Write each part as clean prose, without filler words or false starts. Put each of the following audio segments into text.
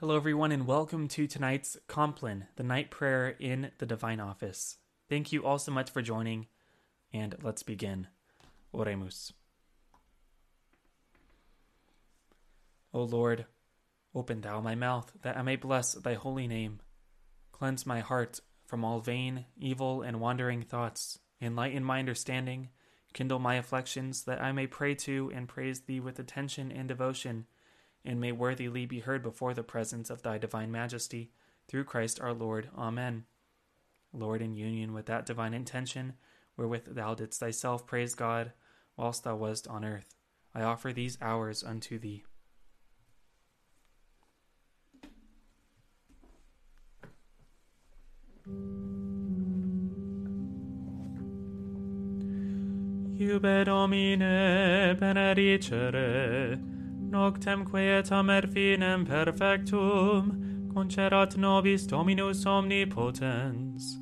Hello everyone and welcome to tonight's Compline, the night prayer in the Divine Office. Thank you all so much for joining, and let's begin. Oremus. O Lord, open thou my mouth, that I may bless thy holy name. Cleanse my heart from all vain, evil, and wandering thoughts. Enlighten my understanding, kindle my affections, that I may pray to and praise thee with attention and devotion, and may worthily be heard before the presence of thy divine majesty, through Christ our Lord. Amen. Lord, in union with that divine intention, wherewith thou didst thyself praise God, whilst thou wast on earth, I offer these hours unto thee. Iube Domine, benedicere, noctem quietam et finem perfectum, concedat nobis Dominus omnipotens.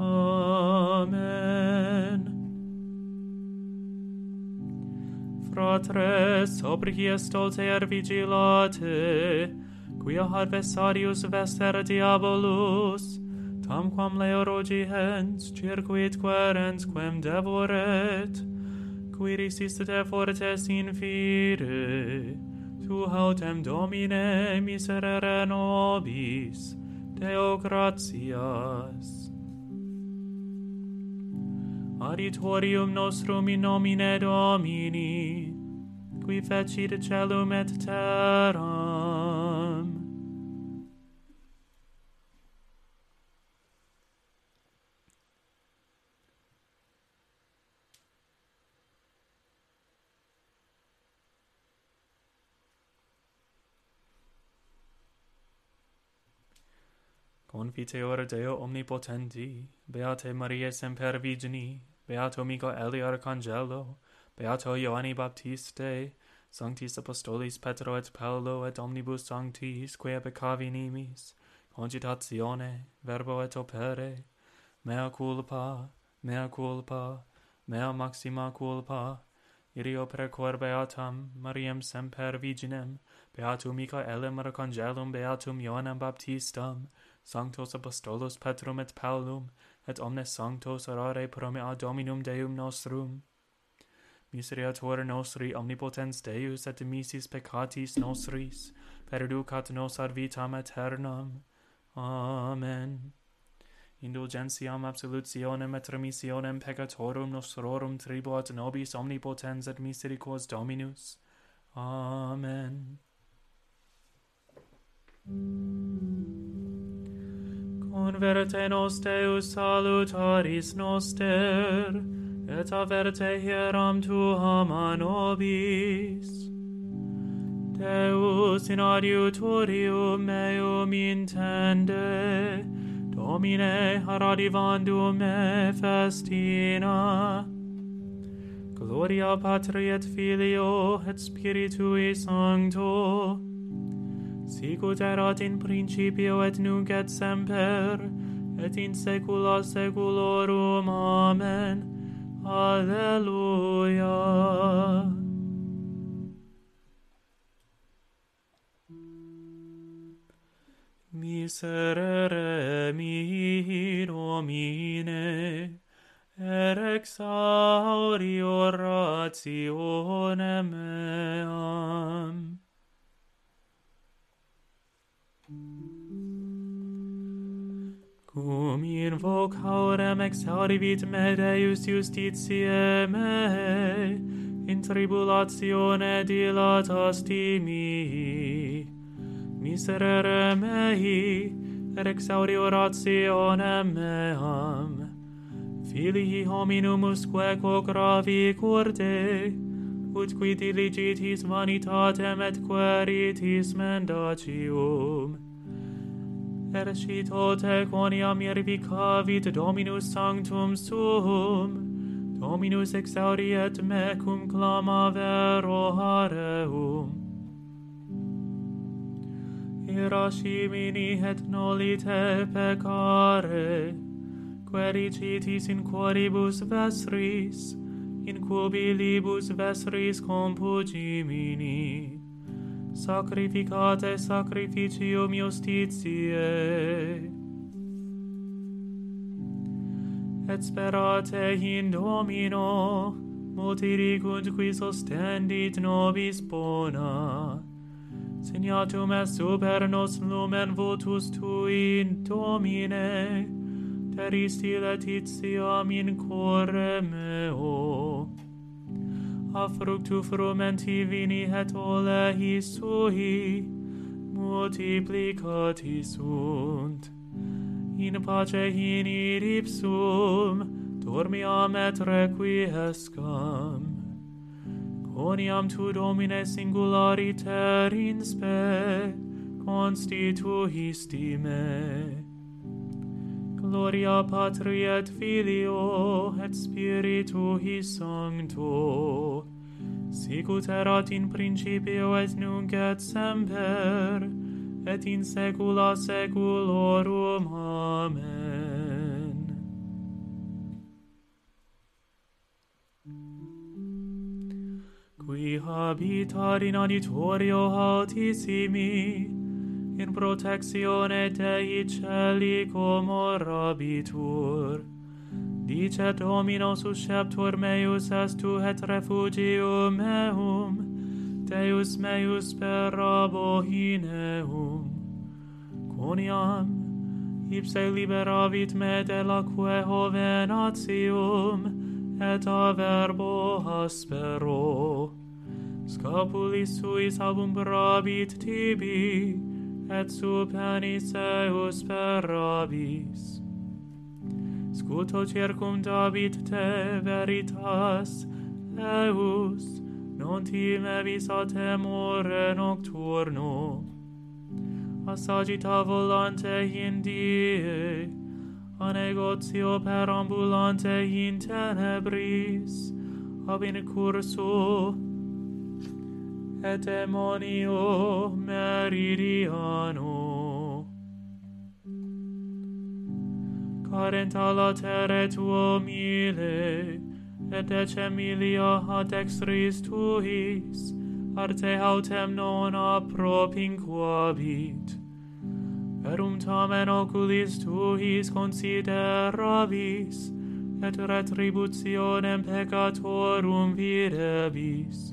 Amen. Fratres, sobrigie stolte et vigilate, quia adversarius vester diabolus, tamquam leo rogiens, circuit querens quem devoret, qui resistete fortes in fide, tu autem Domine miserere nobis, Deo gratias. Auditorium nostrum in nomine Domini, qui fecit celum et terram. Confiteor Deo omnipotenti, Beate Mariae semper Virgini, Beato Michaeli Arcangelo, Beato Ioanni Baptiste, Sanctis Apostolis Petro et Paolo et omnibus sanctis, quae peccavi nimis, cogitatione, verbo et opere, mea culpa, mea culpa, mea maxima culpa, irio precor Beatam, Mariam semper Virginem, Beatum Michaelem Arcangelum, Beatum Ioannem Baptistam, Sanctos Apostolos Petrum et Paulum, et omnes sanctos orare pro mea Dominum Deum nostrum. Misereatur nostri omnipotens Deus et dimissis peccatis nostris, perducat nos ad vitam aeternam. Amen. Indulgentiam absolutionem et remissionem peccatorum nostrorum tribuat nobis omnipotens et misericordias Dominus. Amen. Converte nos Deus salutaris noster, et averte hieram tua manobis. Deus in adiutorium meum intende, Domine haradivandum me festina. Gloria Patri et Filio et Spiritui Sancto, sicut erat in principio et nunc et semper, et in saecula saeculorum. Amen. Alleluia. Miserere mi Domine, ex aureor ratione meam. Cum invocaurem exaudivit me Deus justitiae meae, in tribulatione dilatasti mihi. Miserere mei, et exaudi orationem meam. Filii hominum usque quo gravi corde, ut qui diligitis vanitatem et queritis mendacium. Ercito te quoniam irvicavit Dominus sanctum suum, Dominus exaudi et me cum clamaveroareum. Irascimini et noli te peccare, quericitis in quoribus vestris, in cubilibus vestris compugimini. sacrificate sacrificium justitiae, et sperate in Domino, multiricunt qui sostendit nobis bona, signatum est super nos lumen vultus tui in Domine, teristi letitiam in core meo, a fructu frumenti vini et oleis sui, multiplicati sunt. In pace in iripsum, dormiam et requiescam. Coniam tu Domine singulariter in spe, constituisti me. Gloria Patri et Filio et Spiritui Sancto, sicut erat in principio et nunc et semper, et in saecula saeculorum. Amen. Qui habitat in auditorio altissimi, in protectione Dei cellicum orabitur, dicet Domino susceptor meus est tu et refugium meum, Deus meus sperabo in eum. Coniam, ipse liberavit me de laque hovenatium, et a verbo aspero. Scapulis suis abumbrabit tibi, et sub penis eus sperabis. Scuto circumdabit te veritas eus, non timebis a temore nocturno. Assagita volante in die, a negotio perambulante in tenebris, ab incurso et demonio meridiano. Carenta latere tuo mille, et decemilia ad dextris tuis, arte autem non appropinquabit. Verum tamen oculis tuis considerabis, et retributionem peccatorum videbis.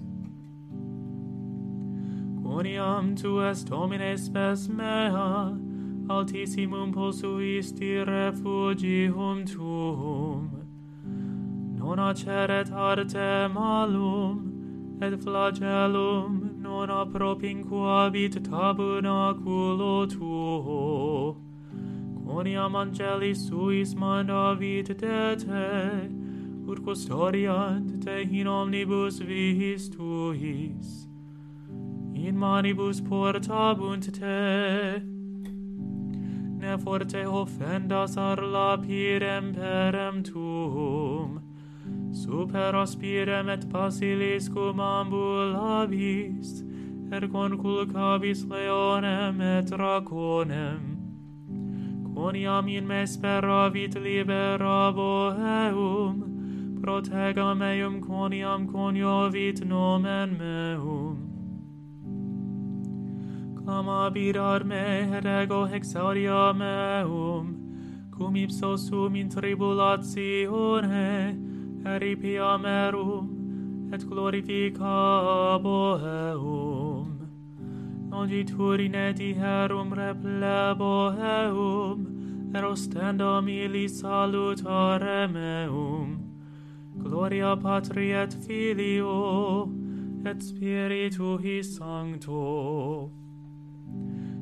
Coniam tu est Domine spes mea, altissimum possuisti refugium tuum. Non aceret arte malum, et flagellum non appropinquabit tabernaculo tuo. Coniam angelis suis mandavit de te, ut custodiant te in omnibus viis tuis. In manibus portabunt te, ne forte offendas ar lapidem perem tuum. Super aspirem et basiliscum ambulabis, et conculcabis leonem et draconem. Coniam in me speravit liberabo eum, protegam eum coniam coniovit nomen meum. Clamabit ad me et ego exaudiam meum, cum ipso sum in tribulatione, eripiam erum, et glorificabo eum. Longitudine diherum replebo eum, et ostendam illi salutare meum. Gloria Patri et Filio, et Spiritui Sancto.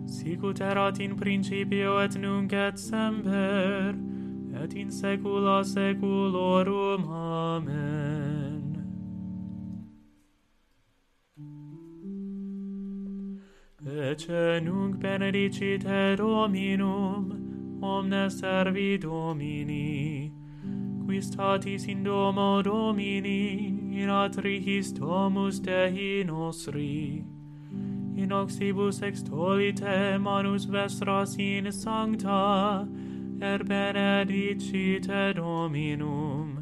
Sicut erat in principio et nunc et semper, et in saecula saeculorum. Amen. Ecce nunc benedicite Dominum, omnes servi Domini, qui statis in domo Domini, in atriis domus Dei nostri. In oxibus extolite manus vestras in sancta, et benedicite Dominum.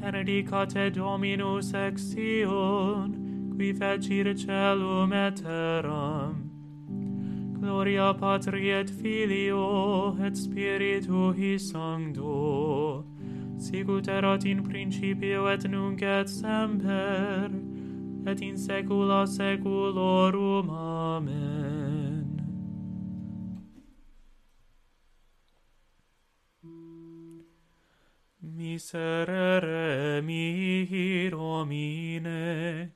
Benedicate Dominus ex Sion, ubi facire celum eteram. Gloria Patri et Filio et Spiritui Sancto, sic ut erat in principio et nunc et semper, et in saecula saeculorum. Amen. Miserere mihi Domine,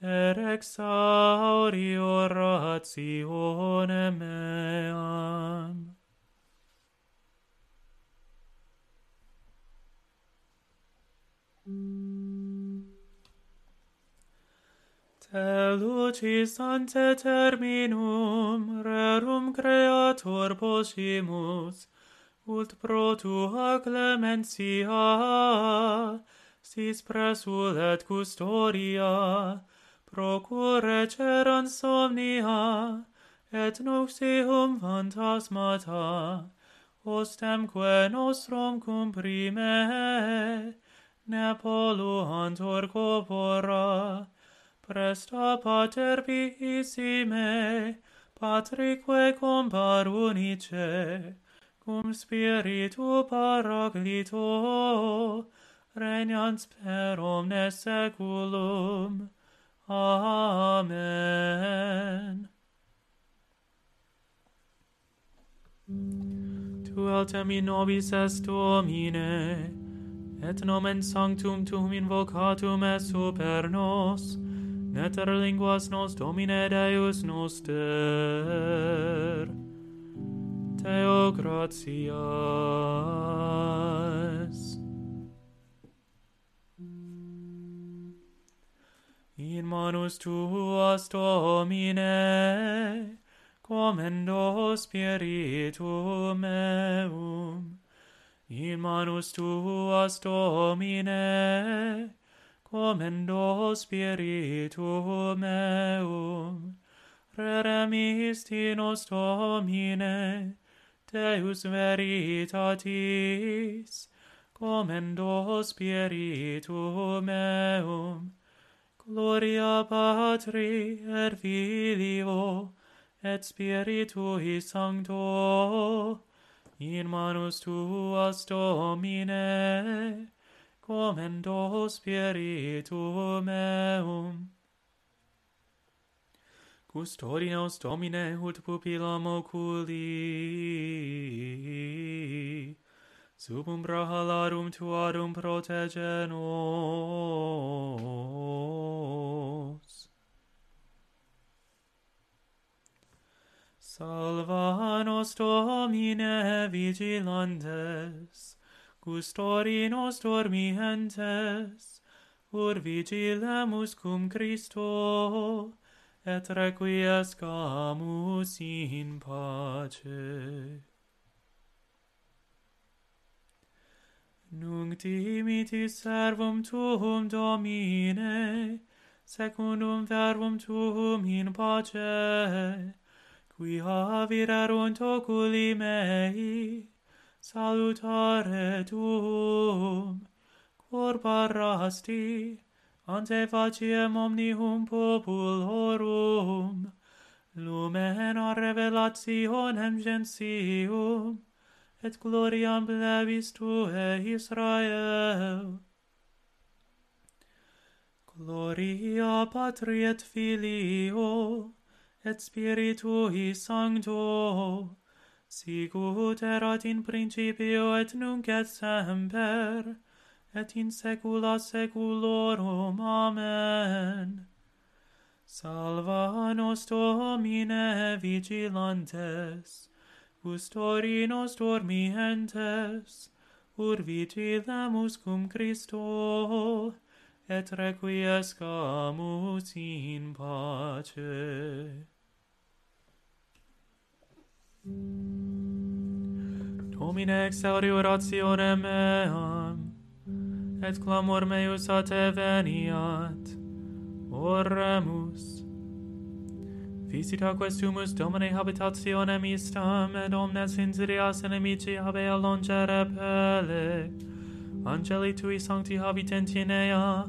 ex aureor ratione meam. Te lucis ante terminum rerum creator possimus, ut pro tua clementia sis presul et custodia, procure ceram somnia, et noxium phantasmata, ostemque nostrum comprime, ne polluantur corpora, presta pater piissime, patrique comparunice, cum spiritu paraclito, regnans per omnes saeculum. Amen. Tu altem in nobis est, Domine, et nomen sanctum tuum invocatum est super nos, neter linguas nos, Domine Deus noster. Deo gratias. In manus tuas, Domine, commendo spiritum meum. In manus tuas, Domine, commendo spiritum meum. Reremisti nos, Domine, Deus veritatis, commendo spiritum meum. Gloria Patri et Filio et Spiritui Sancto, in manus tuas, Domine, commendo spiritum meum. Custodi nos, Domine, ut pupillam oculi, sub umbra halarum tuarum protege nos. Salva nos, Domine, vigilantes, custodi nos dormientes, ut vigilemus cum Christo, et requiescamus in pace. Nunc dimittis servum tuum, Domine, secundum verbum tuum in pace, qui habirerunt oculi mei, salutare tuum, quod parasti ante faciem omnium populorum, lumen a revelationem gentium, et gloriam plebis Tuae Israel. Gloria Patri et Filio et Spiritui Sancto, sic ut erat in principio et nunc et semper, et in saecula saeculorum. Amen. Salva nos, Domine, vigilantes, custodi nos dormientes, ut vigilemus cum Christo, et requiescamus in pace. Domine, exaudi orationem meam, et clamor meus a te veniat. Oremus. Visita questumus, Domine, habitationem istam, et omnes insidias inimici habea longe repele. Angeli tui sancti habitenti in ea,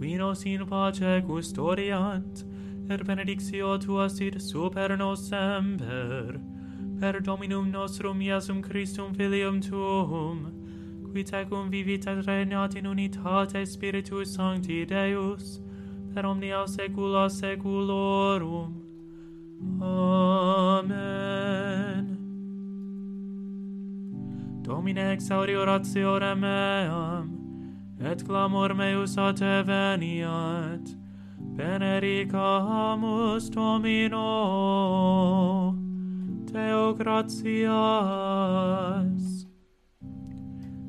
qui nos in pace custodiant, et benedictio tua sit super nos semper, per Dominum nostrum Iesum Christum Filium tuum, qui tecum vivit et regnat in unitate Spiritus Sancti Deus, per omnia saecula saeculorum. Amen. Domine exaudi orationem meam, et clamor meus a te veniat, benedicamus Domino, Deo gratias.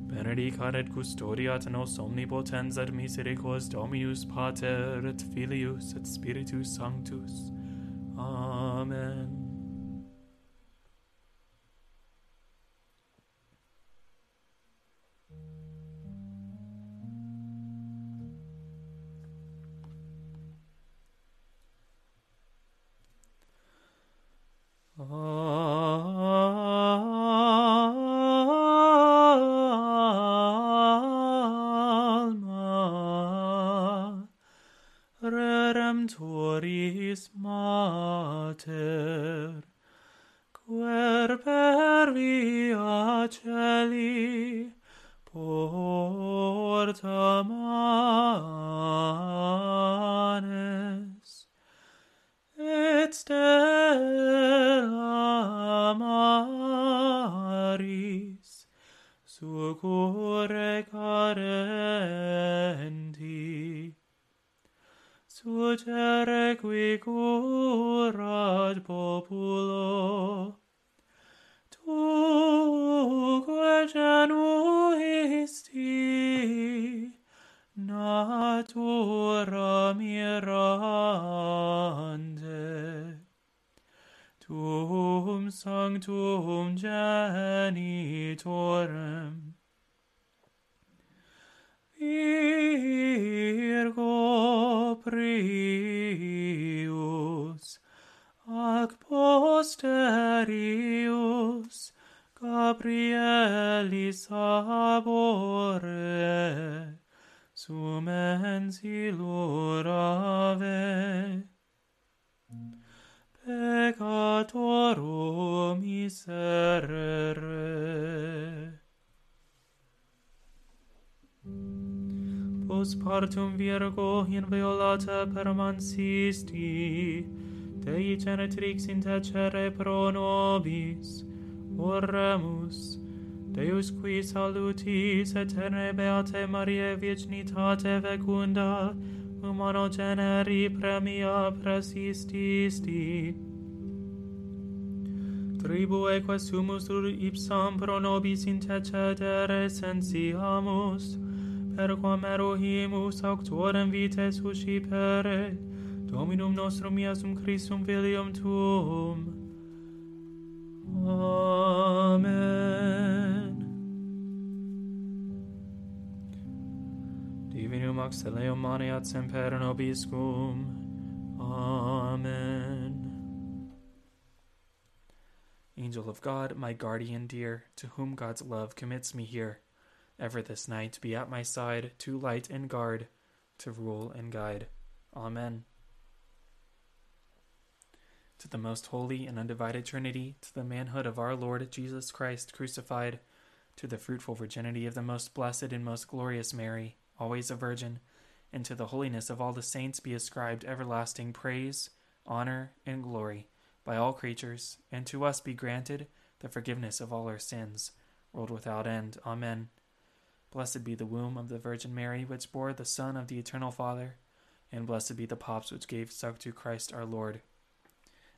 Benedicat et custodiat nos omnipotens et misericors Dominus Pater et Filius et Spiritus Sanctus. Amen. Alma redemptoris mater, quer per via celi porta manes, et stella maris succurre cadenti, succere qui curat populo, tuque genuisti natura mirante, tuum sanctum genitorem, Virgo prius ac posterius Gabrielis abore, sum ensilur ave, peccatorum miserere. Postpartum Virgo inviolata permansisti, Dei Genetrix intercede pro nobis, Oremus, Deus qui salutis aeterne beate Mariae virginitate fecunda, humano generi premia persististi. Tribue quae sumus ur ipsam pro nobis intercedere sensiamus, per quam erohimus auctorem vitae suscipere, Dominum nostrum Iesum Christum Filium tuum. Amen. Divinum auxilium maneat semper nobiscum. Amen. Angel of God, my guardian dear, to whom God's love commits me here, ever this night be at my side, to light and guard, to rule and guide. Amen. To the most holy and undivided Trinity, to the manhood of our Lord Jesus Christ crucified, to the fruitful virginity of the most blessed and most glorious Mary, always a virgin, and to the holiness of all the saints be ascribed everlasting praise, honor, and glory by all creatures, and to us be granted the forgiveness of all our sins, world without end. Amen. Blessed be the womb of the Virgin Mary, which bore the Son of the Eternal Father, and blessed be the paps which gave suck to Christ our Lord.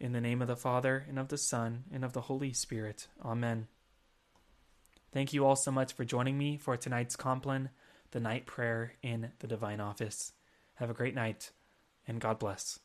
In the name of the Father, and of the Son, and of the Holy Spirit. Amen. Thank you all so much for joining me for tonight's Compline. the night prayer in the Divine Office. Have a great night, and God bless.